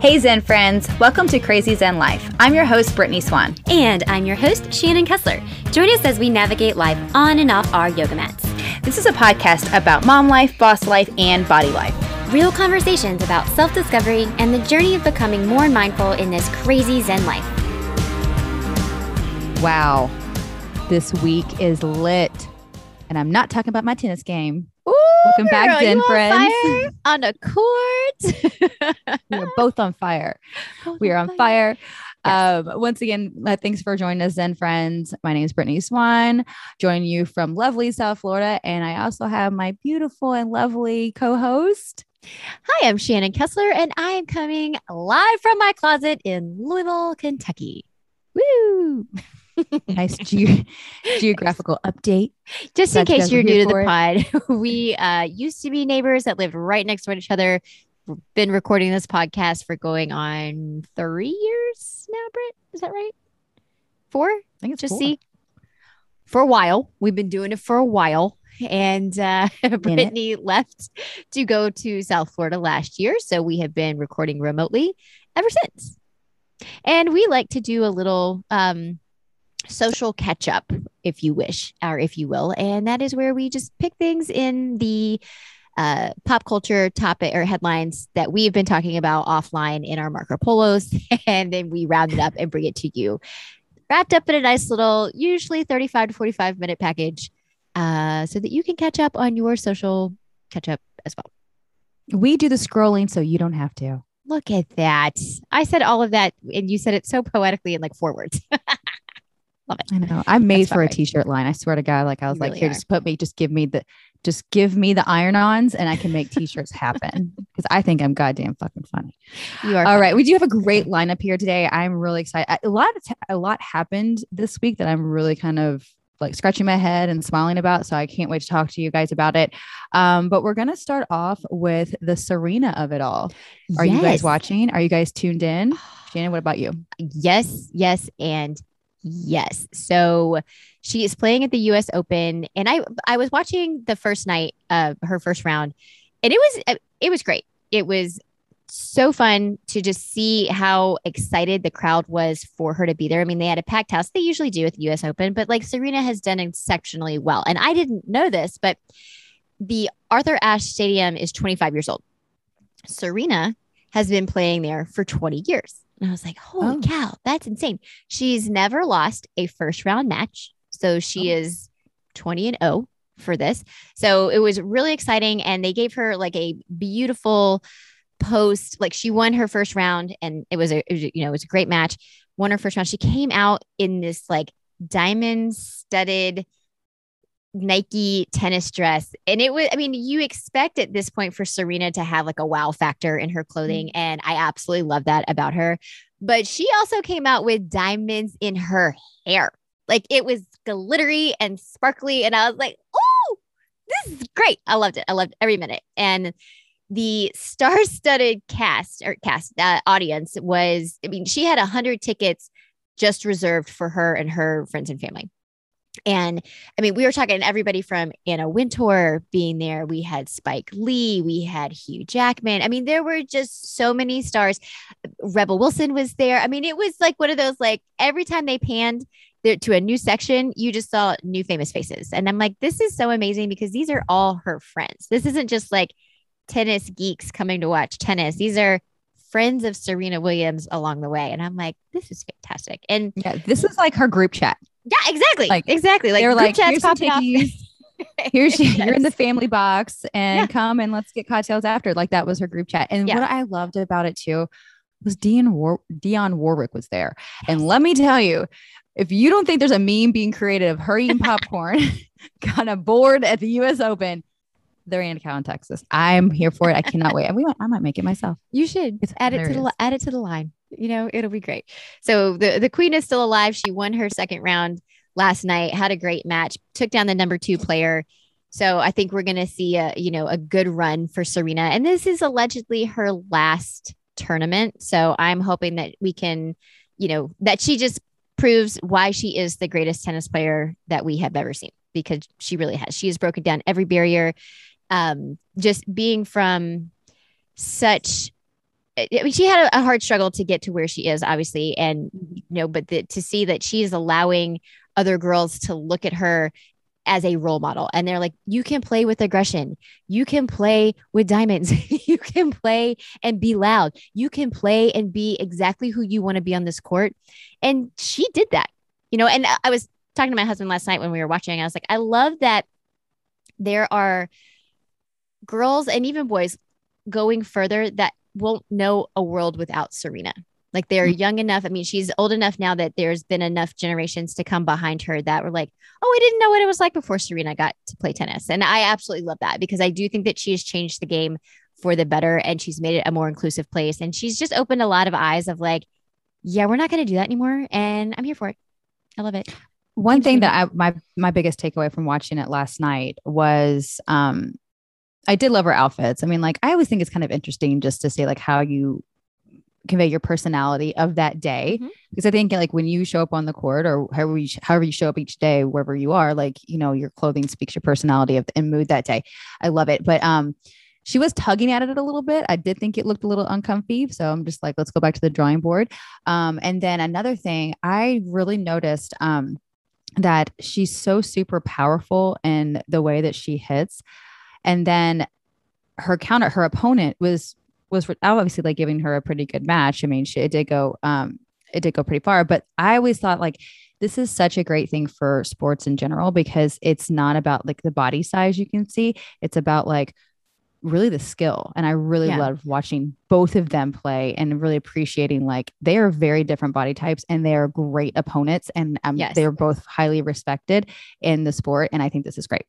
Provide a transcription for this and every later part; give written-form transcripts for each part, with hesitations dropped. Hey Zen friends, welcome to Crazy Zen Life. I'm your host, Brittany Swan. And I'm your host, Shannon Kessler. Join us as we navigate life on and off our yoga mats. This is a podcast about mom life, boss life, and body life. Real conversations about self-discovery and the journey of becoming more mindful in this crazy Zen life. Wow, this week is lit. And I'm not talking about my tennis game. Ooh, welcome back, Zen friends. On a court. We are both on fire. We are on fire. Yes. Once again, thanks for joining us, Zen friends. My name is Brittany Swan, joining you from lovely South Florida. And I also have my beautiful and lovely co-host. Hi, I'm Shannon Kessler, and I am coming live from my closet in Louisville, Kentucky. Woo! Nice geographical update. Just in case you're new to the pod, we used to be neighbors that lived right next door to each other. We've been recording this podcast for going on 3 years now, Britt. Is that right? 4? I think it's just 4. See. For a while. We've been doing it for a while. And Brittany left to go to South Florida last year. So we have been recording remotely ever since. And we like to do a little social catch up, if you wish, or if you will. And that is where we just pick things in the pop culture topic or headlines that we've been talking about offline in our Marco Polos. And then we round it up and bring it to you wrapped up in a nice little, usually 35 to 45 minute package so that you can catch up on your social catch up as well. We do the scrolling so you don't have to. Look at that. I said all of that and you said it so poetically in like 4 words. Love it. I know. I'm made for a t-shirt line. I swear to God, like I was like, here, just give me the iron-ons and I can make t-shirts happen because I think I'm goddamn fucking funny. You are. All right. We do have a great lineup here today. I'm really excited. A lot happened this week that I'm really kind of like scratching my head and smiling about. So I can't wait to talk to you guys about it. But we're going to start off with the Serena of it all. Are you guys watching? Are you guys tuned in? Shannon, what about you? Yes. So she is playing at the US Open and I was watching the first night of her first round and it was great. It was so fun to just see how excited the crowd was for her to be there. I mean, they had a packed house. They usually do at the US Open, but like Serena has done exceptionally well. And I didn't know this, but the Arthur Ashe Stadium is 25 years old. Serena has been playing there for 20 years. And I was like, holy cow, that's insane. She's never lost a first round match. So she is 20-0 for this. So it was really exciting. And they gave her like a beautiful post. Like she won her first round and it was a great match. Won her first round. She came out in this like diamond studded Nike tennis dress. And it was, I mean, you expect at this point for Serena to have like a wow factor in her clothing. Mm-hmm. And I absolutely love that about her. But she also came out with diamonds in her hair. Like it was glittery and sparkly. And I was like, oh, this is great. I loved it. I loved every minute. And the star-studded audience was, I mean, she had 100 tickets just reserved for her and her friends and family. And I mean, we were talking everybody from Anna Wintour being there. We had Spike Lee. We had Hugh Jackman. I mean, there were just so many stars. Rebel Wilson was there. I mean, it was like one of those, like every time they panned there to a new section, you just saw new famous faces. And I'm like, this is so amazing because these are all her friends. This isn't just like tennis geeks coming to watch tennis. These are friends of Serena Williams along the way. And I'm like, this is fantastic. And yeah, this is like her group chat. Yeah, exactly. Exactly. Like, they're like, here's some tickies. Here's you're in the family box and come and let's get cocktails after. Like that was her group chat. And what I loved about it too was Dionne Warwick was there. And let me tell you, if you don't think there's a meme being created of her eating popcorn, kind of bored at the US Open, they're in Cow in Texas. I'm here for it. I cannot wait. And I might make it myself. You should add it to the line. You know, it'll be great. So the queen is still alive. She won her second round last night, had a great match, took down the number 2 player. So I think we're going to see a good run for Serena. And this is allegedly her last tournament. So I'm hoping that we can, that she just proves why she is the greatest tennis player that we have ever seen, because she really has. She has broken down every barrier. Just being from such I mean, she had a hard struggle to get to where she is, obviously. And, you know, but to see that she is allowing other girls to look at her as a role model. And they're like, you can play with aggression. You can play with diamonds. You can play and be loud. You can play and be exactly who you want to be on this court. And she did that, you know. And I was talking to my husband last night when we were watching, I was like, I love that there are girls and even boys going further that won't know a world without Serena. Like, they're young enough. I mean, she's old enough now that there's been enough generations to come behind her that were like, oh, I didn't know what it was like before Serena got to play tennis. And I absolutely love that, because I do think that she has changed the game for the better, and she's made it a more inclusive place. And she's just opened a lot of eyes of like, yeah, we're not going to do that anymore. And I'm here for it. I love it. One thing that my biggest takeaway from watching it last night was, I did love her outfits. I mean, like, I always think it's kind of interesting just to say like how you convey your personality of that day. Mm-hmm. Because I think like when you show up on the court, or however you show up each day, wherever you are, like, you know, your clothing speaks your personality and mood that day. I love it. But, she was tugging at it a little bit. I did think it looked a little uncomfy. So I'm just like, let's go back to the drawing board. And then another thing I really noticed, that she's so super powerful in the way that she hits. And then her opponent was obviously like giving her a pretty good match. I mean, it did go pretty far, but I always thought like, this is such a great thing for sports in general, because it's not about like the body size you can see. It's about like really the skill. And I really loved watching both of them play and really appreciating like they are very different body types and they are great opponents, and they're both highly respected in the sport. And I think this is great.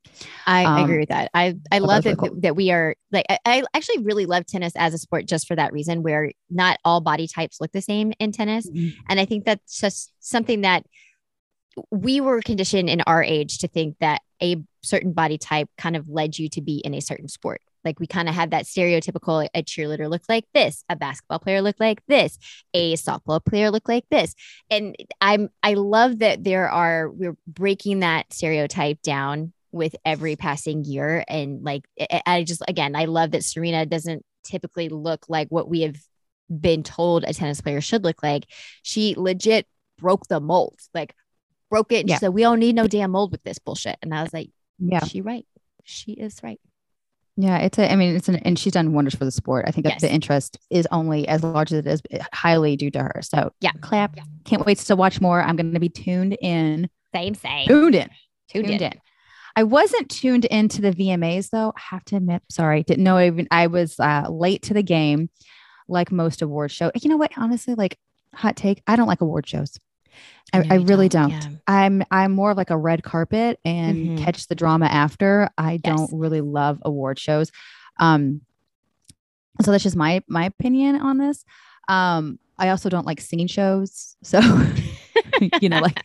I agree with that. I love that, really cool. That we are like, I actually really love tennis as a sport just for that reason, where not all body types look the same in tennis. Mm-hmm. And I think that's just something that we were conditioned in our age to think that a certain body type kind of led you to be in a certain sport. Like, we kind of had that stereotypical, a cheerleader looked like this, a basketball player looked like this, a softball player looked like this. And I love that we're breaking that stereotype down with every passing year. And like, I love that Serena doesn't typically look like what we have been told a tennis player should look like. She legit broke the mold, like broke it. And she said, we don't need no damn mold with this bullshit. And I was like, She is right. Yeah, and she's done wonders for the sport. I think the interest is only as large as it is, highly due to her. So clap. Yeah. Can't wait to watch more. I'm going to be tuned in. Same. Tuned in. I wasn't tuned into the VMAs though. I have to admit, sorry. Didn't know I was late to the game, like most award show. You know what? Honestly, like, hot take. I don't like award shows. I really don't. Yeah. I'm more of like a red carpet and catch the drama after. I don't really love award shows. So that's just my opinion on this. I also don't like singing shows. So, you know, like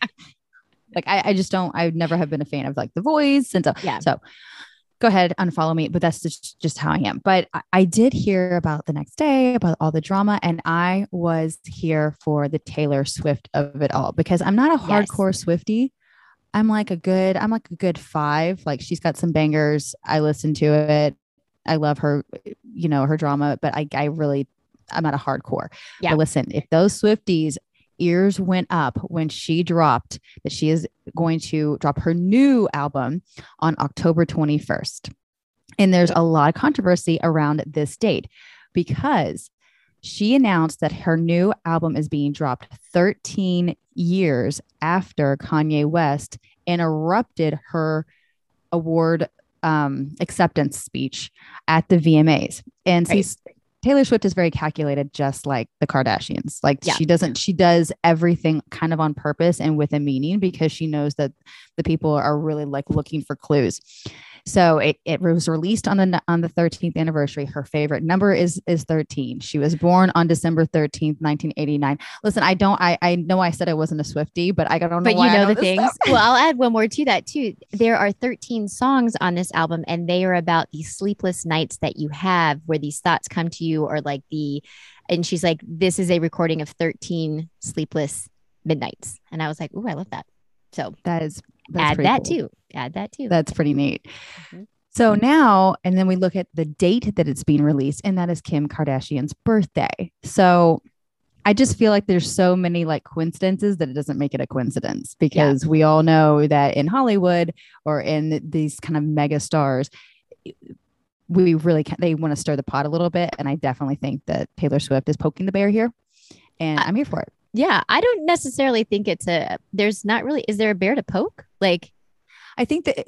I just don't, I would never have been a fan of like The Voice. And so go ahead, unfollow me, but that's just how I am. But I did hear about the next day about all the drama, and I was here for the Taylor Swift of it all, because I'm not a hardcore Swiftie. I'm like a good five. Like, she's got some bangers. I listen to it. I love her, you know, her drama, but I'm not a hardcore. Yeah. But listen, if those Swifties ears went up when she dropped that she is going to drop her new album on October 21st. And there's a lot of controversy around this date, because she announced that her new album is being dropped 13 years after Kanye West interrupted her award acceptance speech at the VMAs. And Taylor Swift is very calculated, just like the Kardashians. Like, she does everything kind of on purpose and with a meaning, because she knows that the people are really like looking for clues. So it was released on the 13th anniversary. Her favorite number is 13. She was born on December 13th, 1989. Listen, I know I said I wasn't a Swiftie, but I don't know. But why you know the things. Stuff. Well, I'll add one more to that too. There are 13 songs on this album, and they are about the sleepless nights that you have where these thoughts come to you, or like and she's like, this is a recording of 13 sleepless midnights. And I was like, ooh, I love that. So that's add that cool. too. That's pretty neat. Mm-hmm. So now, and then we look at the date that it's being released, and that is Kim Kardashian's birthday. So I just feel like there's so many like coincidences that it doesn't make it a coincidence, because we all know that in Hollywood or in these kind of mega stars, we really can, they want to stir the pot a little bit. And I definitely think that Taylor Swift is poking the bear here, and I'm here for it. Yeah. I don't necessarily think it's a, there's not really, is there a bear to poke? Like, I think that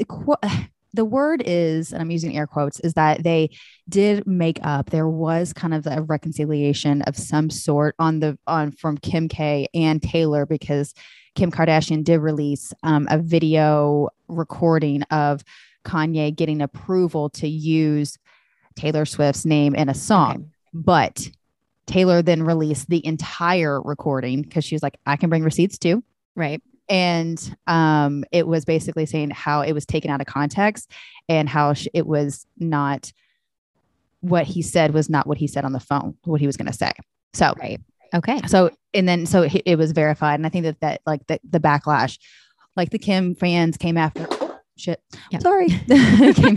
the word is, and I'm using air quotes, is that they did make up. There was kind of a reconciliation of some sort from Kim K and Taylor, because Kim Kardashian did release a video recording of Kanye getting approval to use Taylor Swift's name in a song. Okay. But Taylor then released the entire recording because she was like, I can bring receipts too. Right. And it was basically saying how it was taken out of context, and how it was not what he said, was not what he said on the phone, what he was going to say. So, right. Okay. So, and then, so it was verified. And I think that like the backlash, like the Kim fans came after, came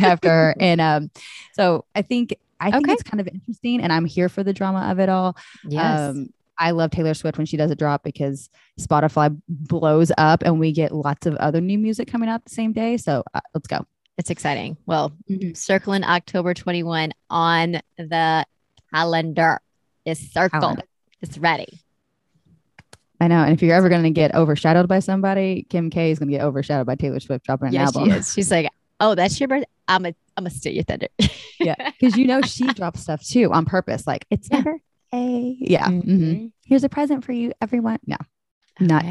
after her. And so I think it's kind of interesting, and I'm here for the drama of it all. Yes. I love Taylor Swift when she does a drop, because Spotify blows up and we get lots of other new music coming out the same day. So let's go. It's exciting. Well, circling October 21 on the calendar. It's circled. It's ready. I know. And if you're ever going to get overshadowed by somebody, Kim K is going to get overshadowed by Taylor Swift dropping an album. She is. She's like, oh, that's your birthday. I'm a steal your thunder. Yeah. Because you know, she drops stuff too on purpose. Like it's never. Hey. Yeah. Mm-hmm. Here's a present for you, everyone. No, not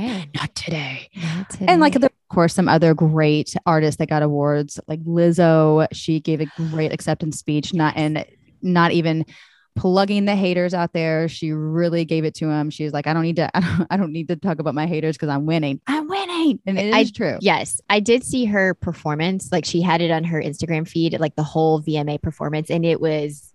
today. And like, of course, some other great artists that got awards, like Lizzo, she gave a great acceptance speech, not even plugging the haters out there. She really gave it to them. She was like, I don't need to talk about my haters because I'm winning. And it is true. Yes. I did see her performance. Like she had it on her Instagram feed, like the whole VMA performance. And it was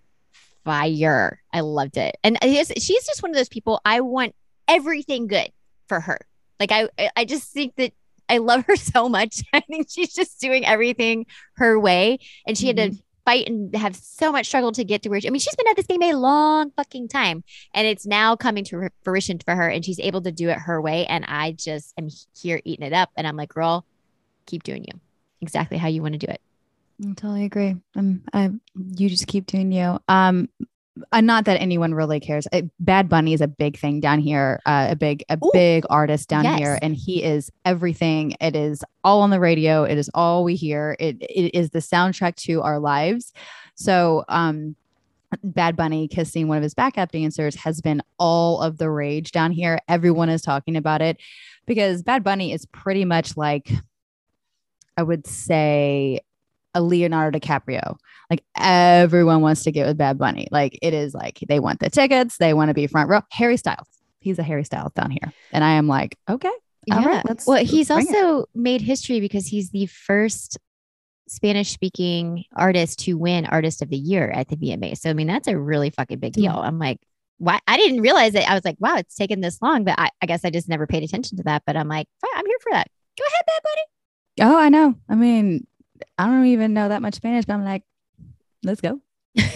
fire. I loved it. And she's just one of those people. I want everything good for her. Like I just think that I love her so much. I think she's just doing everything her way. And she had to fight and have so much struggle to get to where she's been at this game a long fucking time, and it's now coming to fruition for her, and she's able to do it her way. And I just am here eating it up. And I'm like, girl, keep doing you exactly how you want to do it. I totally agree. You just keep doing you. Not that anyone really cares. Bad Bunny is a big thing down here, a big artist down here, and he is everything. It is all on the radio. It is all we hear. It is the soundtrack to our lives. So, Bad Bunny kissing one of his backup dancers has been all of the rage down here. Everyone is talking about it because Bad Bunny is pretty much like, I would say, Leonardo DiCaprio. Like everyone wants to get with Bad Bunny. Like it is like they want the tickets, they want to be front row. Harry Styles, he's a Harry Styles down here, and I am like, okay, all right. Well, he's also made history because he's the first Spanish-speaking artist to win Artist of the Year at the VMA. So I mean, that's a really fucking big deal. I'm like, why? I didn't realize it. I was like, wow, it's taken this long, but I guess I just never paid attention to that. But I'm like, fine, I'm here for that. Go ahead, Bad Bunny. Oh, I know. I mean, I don't even know that much Spanish, but I'm like, let's go. It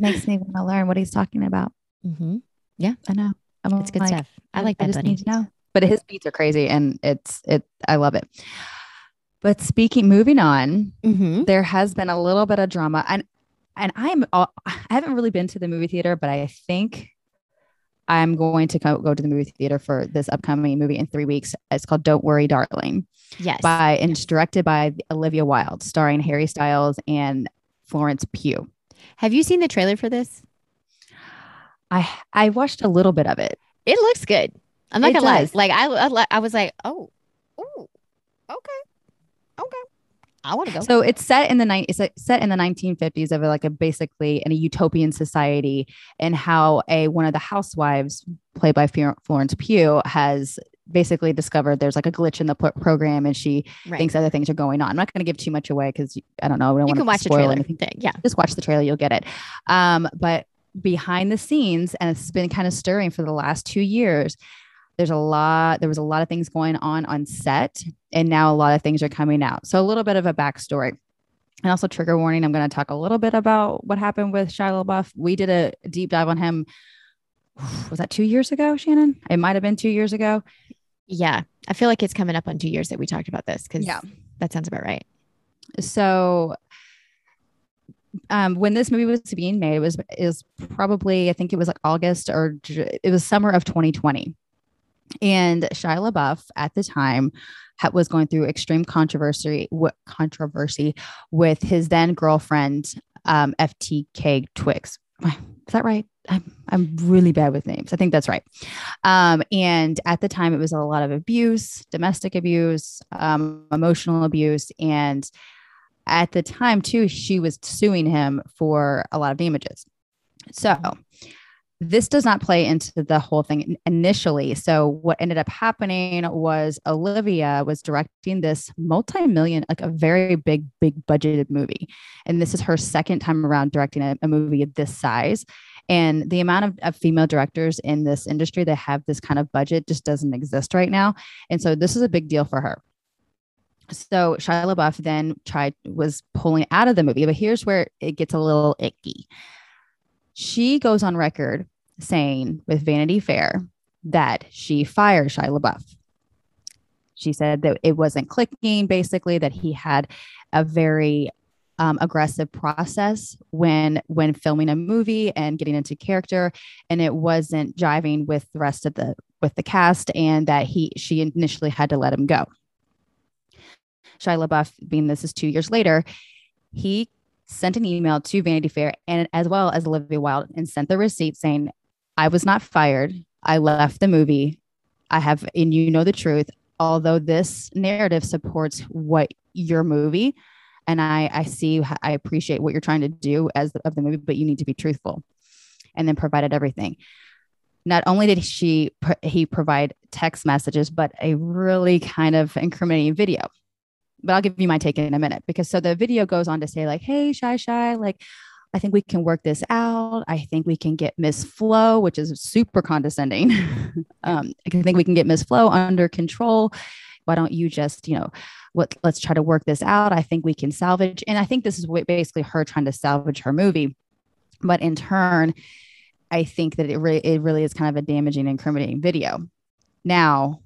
makes me want to learn what he's talking about. Mm-hmm. Yeah, I know. It's good stuff. I like that. I just need to know. But his beats are crazy, and I love it. But moving on, there has been a little bit of drama, and I haven't really been to the movie theater, but I think I'm going to go to the movie theater for this upcoming movie in 3 weeks. It's called Don't Worry Darling. Yes. Directed by Olivia Wilde, starring Harry Styles and Florence Pugh. Have you seen the trailer for this? I watched a little bit of it. It looks good. I'm not going to lie. Like I was like, oh, okay. I want to go. So it's set in the 1950s of like basically in a utopian society, and how one of the housewives played by Florence Pugh has basically discovered there's like a glitch in the program, and she thinks other things are going on. I'm not going to give too much away because I don't know. I don't want to watch the trailer. Anything. Yeah, just watch the trailer. You'll get it. But behind the scenes, and it's been kind of stirring for the last 2 years. There was a lot of things going on set, and now a lot of things are coming out. So a little bit of a backstory. And also, trigger warning, I'm going to talk a little bit about what happened with Shia LaBeouf. We did a deep dive on him. Was that 2 years ago, Shannon? It might have been 2 years ago. Yeah. I feel like it's coming up on 2 years that we talked about this because that sounds about right. So when this movie was being made, it was probably, I think it was like August or it was summer of 2020. And Shia LaBeouf at the time was going through extreme controversy with his then girlfriend, FKA Twigs. Is that right? I'm really bad with names. I think that's right. And at the time, it was a lot of abuse, domestic abuse, emotional abuse. And at the time, too, she was suing him for a lot of damages. So this does not play into the whole thing initially. So what ended up happening was Olivia was directing this multi-million, like a very big, big budgeted movie. And this is her second time around directing a movie of this size. And the amount of female directors in this industry that have this kind of budget just doesn't exist right now. And so this is a big deal for her. So Shia LaBeouf then was pulling out of the movie, but here's where it gets a little icky. She goes on record saying with Vanity Fair that she fired Shia LaBeouf. She said that it wasn't clicking, basically, that he had a very aggressive process when filming a movie and getting into character, and it wasn't jiving with the rest of the cast, and that she initially had to let him go. Shia LaBeouf, being this is 2 years later, he sent an email to Vanity Fair and as well as Olivia Wilde and sent the receipt saying, I was not fired. I left the movie. And you know the truth, although this narrative supports what your movie. And I appreciate what you're trying to do of the movie, but you need to be truthful. And then provided everything. Not only did he provide text messages, but a really kind of incriminating video. But I'll give you my take in a minute because so the video goes on to say like, hey, Shia, like, I think we can work this out. I think we can get Miss Flo, which is super condescending. I think we can get Miss Flo under control. Why don't you just, let's try to work this out. I think we can salvage. And I think this is basically her trying to salvage her movie. But in turn, I think that it really is kind of a damaging, incriminating video. Now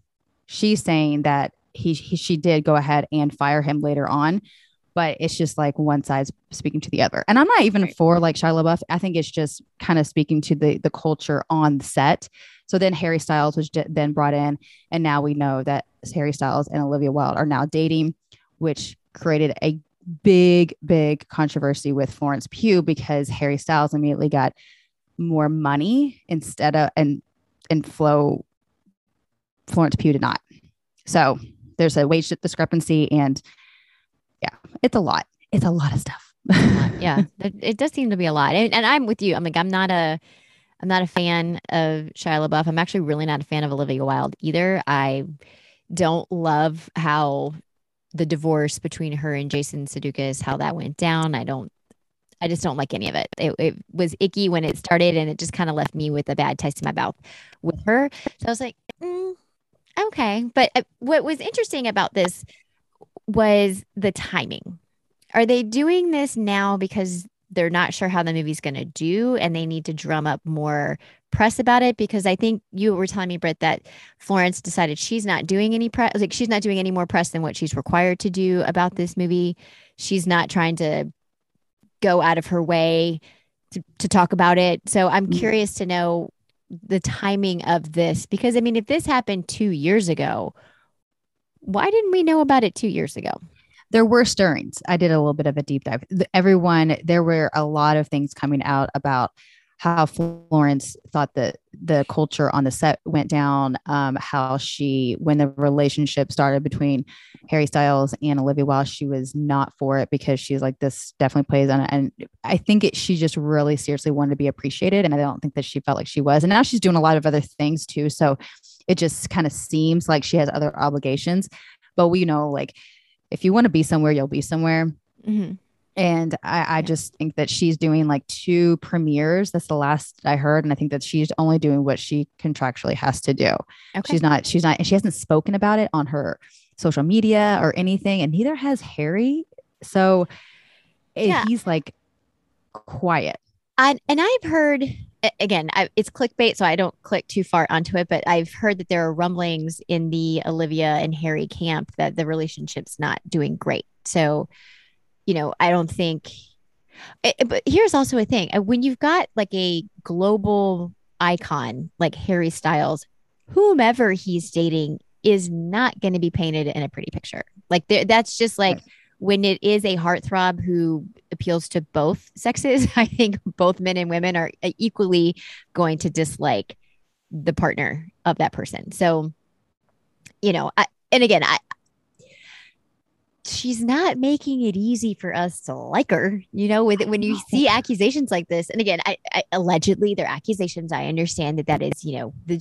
she's saying that she did go ahead and fire him later on, but it's just like one side's speaking to the other. And I'm not even for like Shia LaBeouf. I think it's just kind of speaking to the culture on the set. So then Harry Styles was then brought in. And now we know that Harry Styles and Olivia Wilde are now dating, which created a big, big controversy with Florence Pugh because Harry Styles immediately got more money instead of, and Florence Pugh did not. So there's a wage discrepancy and yeah, it's a lot. It's a lot of stuff. Yeah. It does seem to be a lot. And I'm with you. I'm like, I'm not a fan of Shia LaBeouf. I'm actually really not a fan of Olivia Wilde either. I don't love how the divorce between her and Jason Sudeikis, how that went down. I just don't like any of it. It was icky when it started and it just kind of left me with a bad taste in my mouth with her. So I was like, okay. But what was interesting about this was the timing. Are they doing this now because they're not sure how the movie's going to do and they need to drum up more press about it? Because I think you were telling me, Britt, that Florence decided she's not doing any press, like she's not doing any more press than what she's required to do about this movie. She's not trying to go out of her way to talk about it. So I'm curious to know the timing of this, because I mean, if this happened 2 years ago, why didn't we know about it 2 years ago? There were stirrings. I did a little bit of a deep dive. There were a lot of things coming out about how Florence thought that the culture on the set went down, how when the relationship started between Harry Styles and Olivia Wilde, she was not for it because she's like, this definitely plays on it. And I think she just really seriously wanted to be appreciated. And I don't think that she felt like she was. And now she's doing a lot of other things too. So it just kind of seems like she has other obligations, but we know, like, if you want to be somewhere, you'll be somewhere. Mm-hmm. And I just think that she's doing like two premieres. That's the last I heard. And I think that she's only doing what she contractually has to do. Okay. She hasn't spoken about it on her social media or anything. And neither has Harry. So Yeah. He's like quiet. And I've heard, again, it's clickbait, so I don't click too far onto it, but I've heard that there are rumblings in the Olivia and Harry camp that the relationship's not doing great. So, you know, I don't think, but here's also a thing. When you've got like a global icon like Harry Styles, whomever he's dating is not going to be painted in a pretty picture. Like that's just like, right. When it is a heartthrob who appeals to both sexes, I think both men and women are equally going to dislike the partner of that person. So, you know, she's not making it easy for us to like her, you know, when you see accusations like this. And again, I allegedly they're accusations. I understand that is, you know, the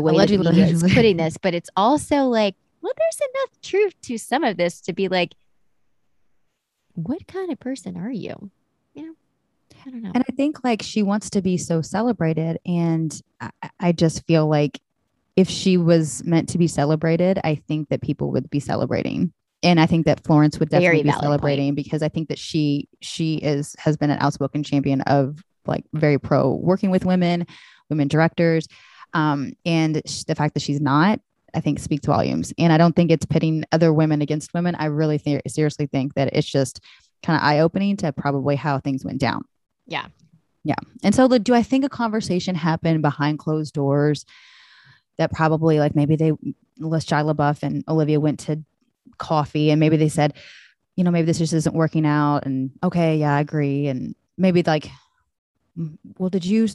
way allegedly. The media is putting this, but it's also like, well, there's enough truth to some of this to be like, what kind of person are you? You know, I don't know. And I think like she wants to be so celebrated. And I just feel like if she was meant to be celebrated, I think that people would be celebrating. And I think that Florence would definitely be celebrating because I think that she has been an outspoken champion of like very pro working with women directors. And the fact that she's not, I think speaks volumes. And I don't think it's pitting other women against women. I really seriously think that it's just kind of eye-opening to probably how things went down. Yeah. Yeah. And so do I think a conversation happened behind closed doors that probably like maybe Shia LaBeouf and Olivia went to coffee and maybe they said, you know, maybe this just isn't working out and okay. Yeah, I agree. And maybe like, well, did you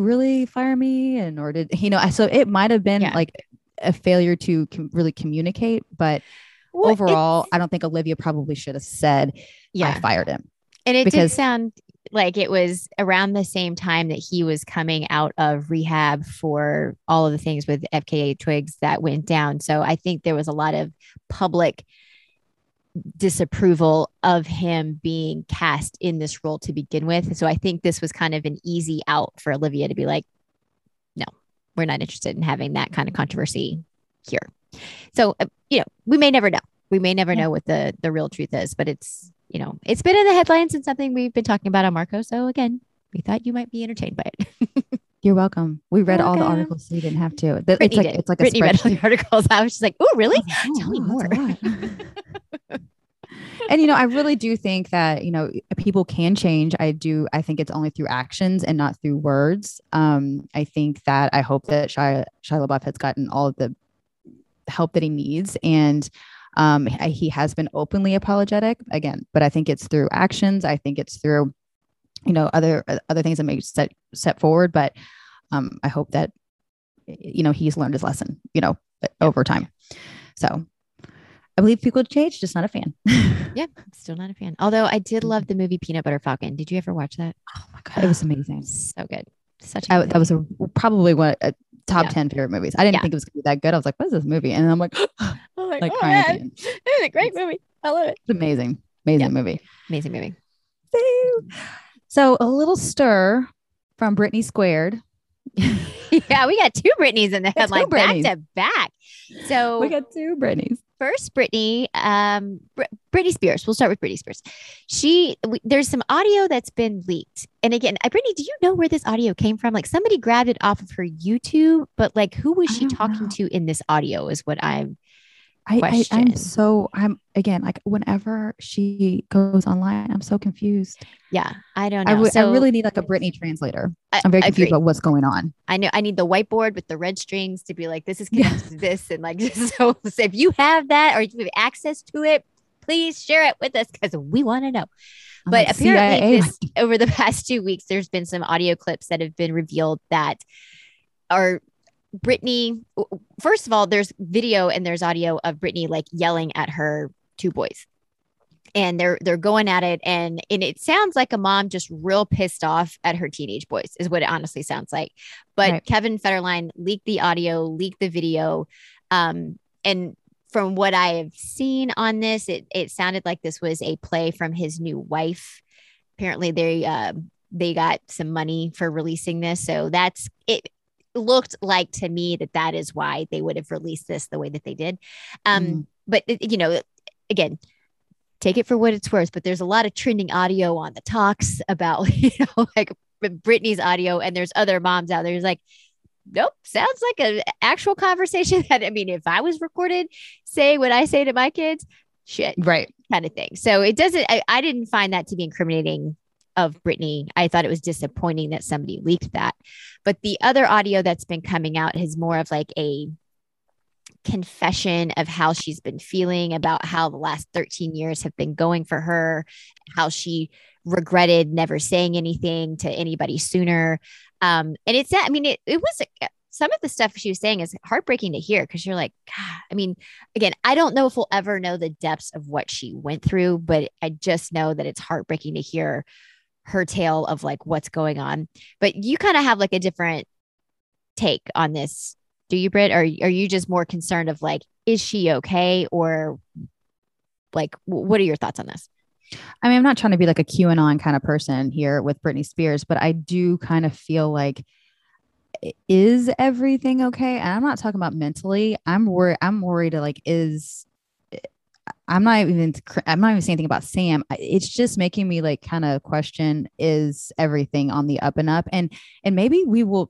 really fire me? And, or did, you know, so it might've been like a failure to really communicate, but overall, I don't think Olivia probably should have said, I fired him. And it did sound like it was around the same time that he was coming out of rehab for all of the things with FKA Twigs that went down. So I think there was a lot of public disapproval of him being cast in this role to begin with. So I think this was kind of an easy out for Olivia to be like, no, we're not interested in having that kind of controversy here. So, you know, we may never know. We may never know what the real truth is, but it's, you know, it's been in the headlines and something we've been talking about on Marco. So again, we thought you might be entertained by it. You're welcome. We read all the articles, so you didn't have to. It's like a Brittany read all the articles. I was just like, oh, really? Tell me more. And, you know, I really do think that, you know, people can change. I think it's only through actions and not through words. I think that I hope that Shia LaBeouf has gotten all of the help that he needs. And he has been openly apologetic again, but I think it's through actions. I think it's through, you know, other things that may set forward. But I hope that, you know, he's learned his lesson, you know, over time. So I believe people change, just not a fan. Yeah, still not a fan. Although I did love the movie Peanut Butter Falcon. Did you ever watch that? Oh my God. It was amazing. So good. That was probably one of top 10 favorite movies. I didn't think it was going to be that good. I was like, what is this movie? And I'm like, crying. It was a great movie. I love it. It's amazing. Amazing movie. So a little stir from Britney Squared. Yeah, we got two Britneys in the headline back to back. So we got two Britneys. First, Brittany, Britney Spears. We'll start with Britney Spears. There's some audio that's been leaked. And again, Brittany, do you know where this audio came from? Like somebody grabbed it off of her YouTube, but like who was she talking to in this audio is what I'm again, like whenever she goes online, I'm so confused. Yeah, I don't know. I really need like a Britney translator. I'm very confused about what's going on. I know I need the whiteboard with the red strings to be like, this is connected to this. And like, so if you have that or you have access to it, please share it with us because we want to know. But apparently over the past 2 weeks, there's been some audio clips that have been revealed that are Brittany. First of all, there's video and there's audio of Brittany like yelling at her two boys, and they're going at it, and it sounds like a mom just real pissed off at her teenage boys is what it honestly sounds like. But right. Kevin Federline leaked the audio, leaked the video, and from what I have seen on this, it sounded like this was a play from his new wife. Apparently, they got some money for releasing this, so that's it. Looked like to me that is why they would have released this the way that they did. But, you know, again, take it for what it's worth, but there's a lot of trending audio on the talks about, you know, like Britney's audio, and there's other moms out there who's like, nope, sounds like an actual conversation that, I mean, if I was recorded saying what I say to my kids, shit, right, kind of thing. So it doesn't, I didn't find that to be incriminating of Britney. I thought it was disappointing that somebody leaked that. But the other audio that's been coming out is more of like a confession of how she's been feeling about how the last 13 years have been going for her, how she regretted never saying anything to anybody sooner. And it's that, I mean, it was some of the stuff she was saying is heartbreaking to hear, because you're like, God, I mean, again, I don't know if we'll ever know the depths of what she went through, but I just know that it's heartbreaking to hear her tale of like what's going on. But you kind of have like a different take on this. Do you, Britt? Or are you just more concerned of like, is she okay? Or like, what are your thoughts on this? I mean, I'm not trying to be like a QAnon kind of person here with Britney Spears, but I do kind of feel like, is everything okay? And I'm not talking about mentally. I'm worried like, I'm not even saying anything about Sam. It's just making me like kind of question, is everything on the up and up? And maybe we will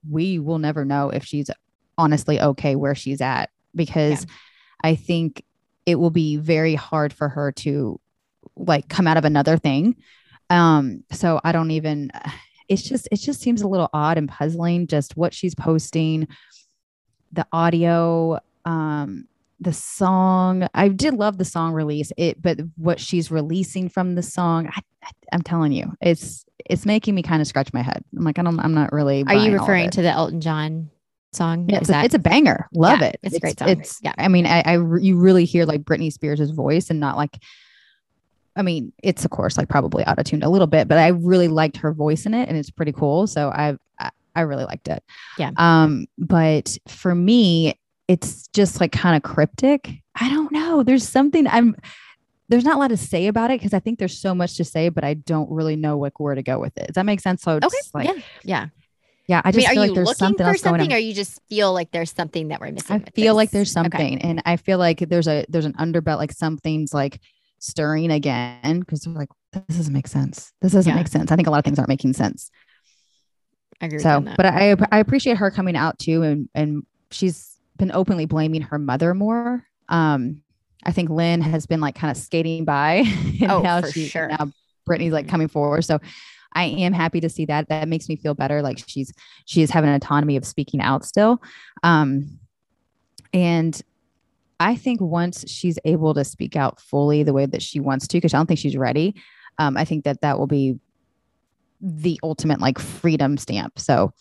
never know if she's honestly okay where she's at, because yeah, I think it will be very hard for her to like come out of another thing. So I don't even, it just seems a little odd and puzzling, just what she's posting, the audio, the song. I did love the song release, but what she's releasing from the song, I'm telling you, it's making me kind of scratch my head. I'm like, I'm not really. Are you referring to the Elton John song? Yeah, it's a banger. Love it. It's a great song. Yeah. I mean, you really hear like Britney Spears' voice, and not like, I mean, it's of course like probably auto-tuned a little bit, but I really liked her voice in it, and it's pretty cool. So I really liked it. Yeah. But for me, it's just like kind of cryptic. I don't know. There's something there's not a lot to say about it, because I think there's so much to say, but I don't really know like where to go with it. Does that make sense? So it's okay. Like, yeah. I just feel like there's something else going on. Or you just feel like there's something that we're missing. I feel like there's something, okay. And I feel like there's an underbelt, like something's like stirring again, because we're like, this doesn't make sense. I think a lot of things aren't making sense. I agree. So, but I appreciate her coming out too, and she's been openly blaming her mother more. I think Lynn has been like kind of skating by, and now Brittany's like coming forward. So I am happy to see that. That makes me feel better. Like she is having an autonomy of speaking out still. And I think once she's able to speak out fully the way that she wants to, because I don't think she's ready. I think that will be the ultimate like freedom stamp. So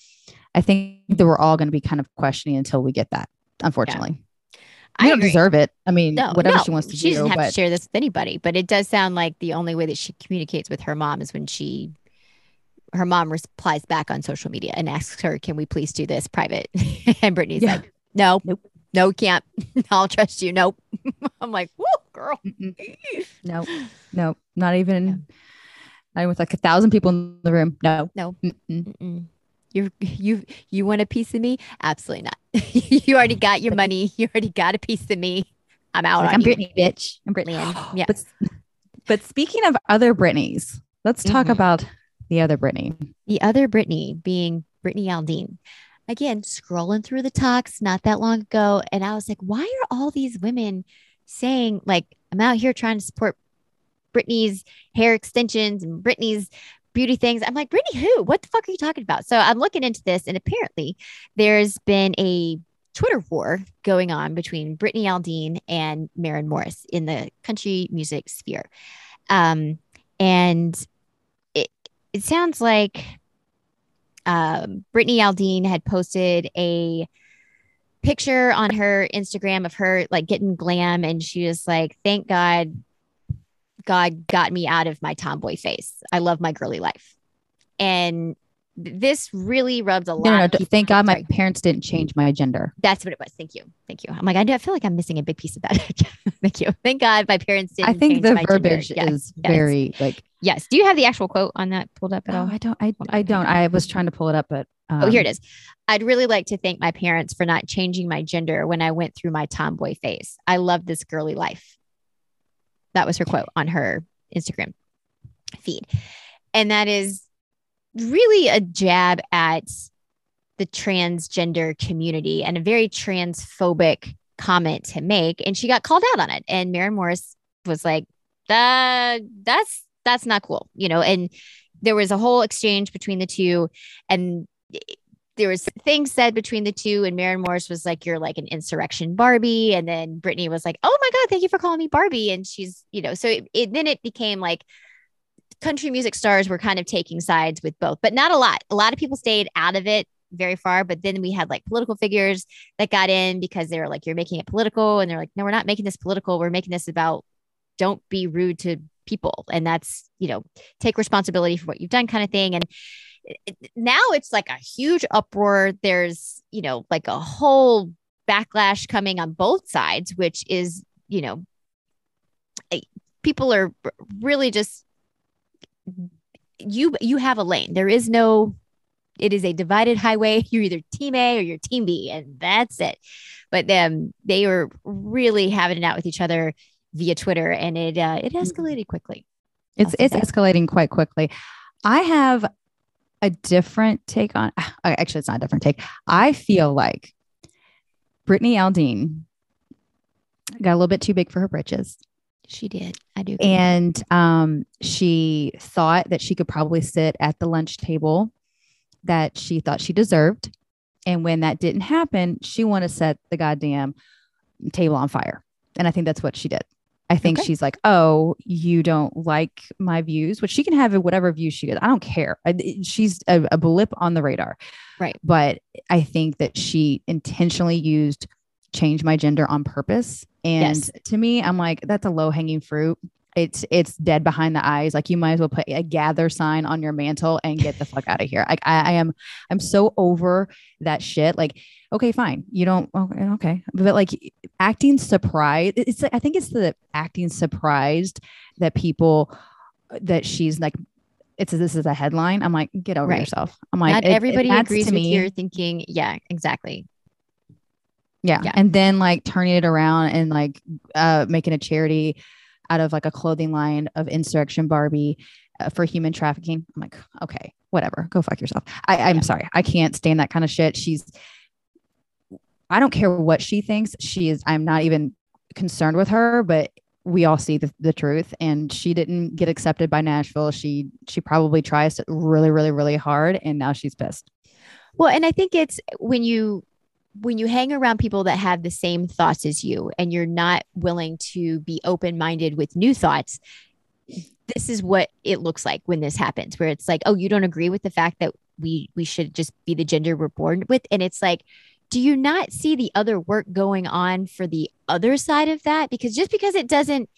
I think that we're all going to be kind of questioning until we get that. Unfortunately, yeah. I don't deserve it. I mean, whatever she wants to do. She doesn't have to share this with anybody, but it does sound like the only way that she communicates with her mom is when her mom replies back on social media and asks her, can we please do this private? And Brittany's like, no, can't. I'll trust you. Nope. I'm like, whoa, girl. No, not even. Yeah. Not even with like 1,000 people in the room. No. You want a piece of me? Absolutely not. You already got your money. You already got a piece of me. I'm out. Like, I'm Brittany, bitch. I'm Brittany. Yeah. But speaking of other Britneys, let's talk about the other Brittany. The other Brittany being Brittany Aldean. Again, scrolling through the talks not that long ago, and I was like, why are all these women saying like, I'm out here trying to support Britney's hair extensions and Britney's beauty things? I'm like, Britney who? What the fuck are you talking about? So I'm looking into this, and apparently there's been a Twitter war going on between Brittany Aldean and Maren Morris in the country music sphere. And it sounds like Brittany Aldean had posted a picture on her Instagram of her like getting glam, and she was like, thank God got me out of my tomboy phase. I love my girly life. And this really rubbed a lot. No, thank God my parents didn't change my gender. That's what it was. Thank you. I'm like, I feel like I'm missing a big piece of that. Thank you. Thank God my parents didn't change my gender. I think the verbiage is very like. Yes. Do you have the actual quote on that pulled up at all? I don't. I was trying to pull it up, but. Oh, here it is. I'd really like to thank my parents for not changing my gender when I went through my tomboy phase. I love this girly life. That was her quote on her Instagram feed. And that is really a jab at the transgender community and a very transphobic comment to make. And she got called out on it. And Maren Morris was like, that's not cool, you know. And there was a whole exchange between the two, and there was things said between the two, and Maren Morris was like, you're like an insurrection Barbie. And then Brittany was like, oh my God, thank you for calling me Barbie. And she's, you know, so it became like country music stars were kind of taking sides with both, but not a lot. A lot of people stayed out of it very far. But then we had like political figures that got in because they were like, you're making it political. And they're like, no, we're not making this political. We're making this about don't be rude to people. And that's, you know, take responsibility for what you've done kind of thing. And now it's like a huge uproar. There's, you know, like a whole backlash coming on both sides, which is, you know, people are really just, you have a lane. There is no, it is a divided highway. You're either team A or you're team B, and that's it. But they were really having it out with each other via Twitter, and it escalated quickly. It's escalating quite quickly. I have a different take on, actually, it's not a different take. I feel like Brittany Aldean got a little bit too big for her britches. She did. I do. And she thought that she could probably sit at the lunch table that she thought she deserved. And when that didn't happen, she wanted to set the goddamn table on fire. And I think that's what she did. I think she's like, oh, you don't like my views, which she can have whatever view she is. I don't care. She's a blip on the radar. Right. But I think that she intentionally used change my gender on purpose. And to me, I'm like, that's a low hanging fruit. It's dead behind the eyes. Like you might as well put a gather sign on your mantle and get the fuck out of here. Like I'm so over that shit. Like, okay, fine. You don't. Okay. But like acting surprised. I think it's the acting surprised that people that she's like, this is a headline. I'm like, get over yourself. I'm like, everybody agrees with me. You're thinking. Yeah, exactly. Yeah. And then like turning it around and like making a charity out of like a clothing line of insurrection Barbie for human trafficking. I'm like, okay, whatever, go fuck yourself. I'm sorry. I can't stand that kind of shit. I don't care what she thinks. I'm not even concerned with her, but we all see the truth, and she didn't get accepted by Nashville. She probably tries really, really, really hard. And now she's pissed. Well, and I think it's when you hang around people that have the same thoughts as you, and you're not willing to be open-minded with new thoughts, this is what it looks like when this happens, where it's like, oh, you don't agree with the fact that we should just be the gender we're born with. And it's like, do you not see the other work going on for the other side of that? Because just because it doesn't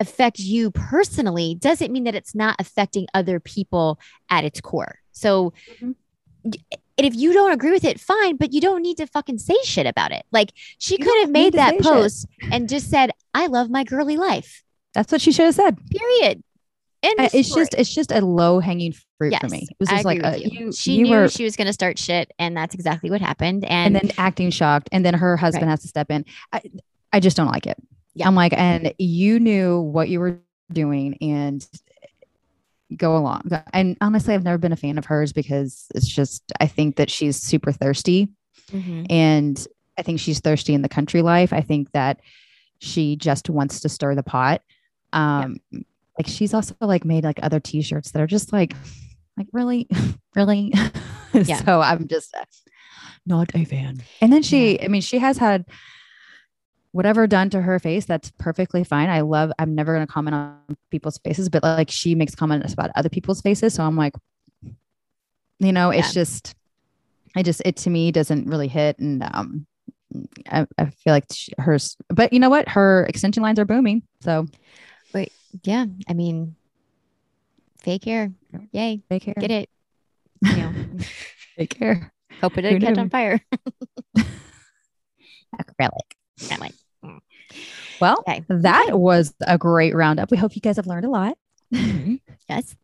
affect you personally doesn't mean that it's not affecting other people at its core. So and if you don't agree with it, fine, but you don't need to fucking say shit about it. Like she could have made that post and just said, I love my girly life. That's what she should have said. Period. And it's just a low hanging fruit for me. It was just like she knew she was going to start shit. And that's exactly what happened. And then acting shocked. And then her husband has to step in. I just don't like it. Yeah. I'm like, and you knew what you were doing and go along. And honestly, I've never been a fan of hers because it's just, I think that she's super thirsty and I think she's thirsty in the country life. I think that she just wants to stir the pot. Like she's also like made like other t-shirts that are just like really. So I'm just not a fan. And then she has had whatever done to her face, that's perfectly fine. I'm never going to comment on people's faces, but like she makes comments about other people's faces. So I'm like, you know, it to me doesn't really hit. And I feel like hers, but you know what? Her extension lines are booming. So, but yeah, I mean, fake hair. Yay. Fake hair. Get it. You know. Fake hair. Hope it didn't catch on fire. Acrylic. Well, that was a great roundup. We hope you guys have learned a lot. Yes.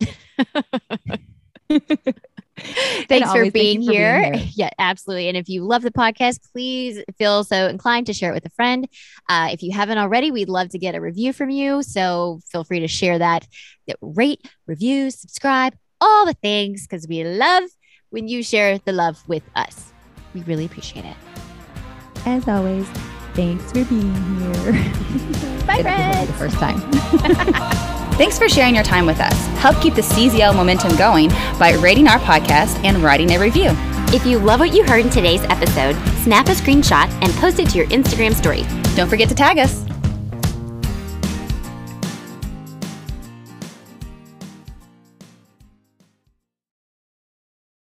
Thanks for being here. Yeah, absolutely. And if you love the podcast, please feel so inclined to share it with a friend. If you haven't already, we'd love to get a review from you. So feel free to share that. Rate, review, subscribe, all the things, because we love when you share the love with us. We really appreciate it. As always, thanks for being here. Bye, friends. The first time. Thanks for sharing your time with us. Help keep the CZL momentum going by rating our podcast and writing a review. If you love what you heard in today's episode, snap a screenshot and post it to your Instagram story. Don't forget to tag us.